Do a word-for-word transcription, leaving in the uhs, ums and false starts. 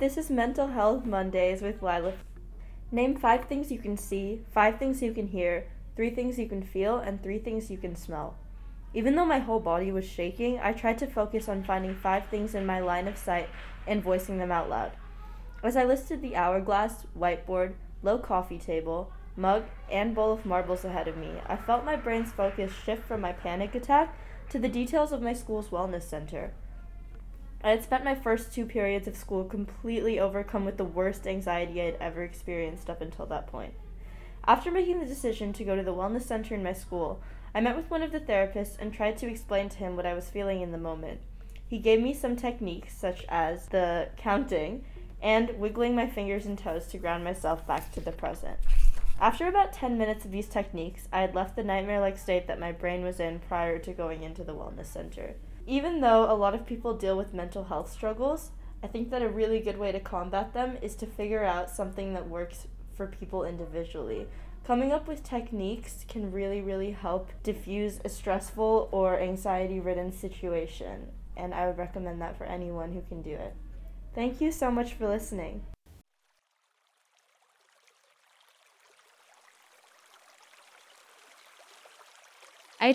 This is Mental Health Mondays with Lila. Name five things you can see, five things you can hear, three things you can feel, and three things you can smell. Even though my whole body was shaking, I tried to focus on finding five things in my line of sight and voicing them out loud. As I listed the hourglass, whiteboard, low coffee table, mug, and bowl of marbles ahead of me, I felt my brain's focus shift from my panic attack to the details of my school's wellness center. I had spent my first two periods of school completely overcome with the worst anxiety I had ever experienced up until that point. After making the decision to go to the wellness center in my school, I met with one of the therapists and tried to explain to him what I was feeling in the moment. He gave me some techniques such as the counting and wiggling my fingers and toes to ground myself back to the present. After about ten minutes of these techniques, I had left the nightmare-like state that my brain was in prior to going into the wellness center. Even though a lot of people deal with mental health struggles, I think that a really good way to combat them is to figure out something that works for people individually. Coming up with techniques can really, really help diffuse a stressful or anxiety-ridden situation, and I would recommend that for anyone who can do it. Thank you so much for listening. eight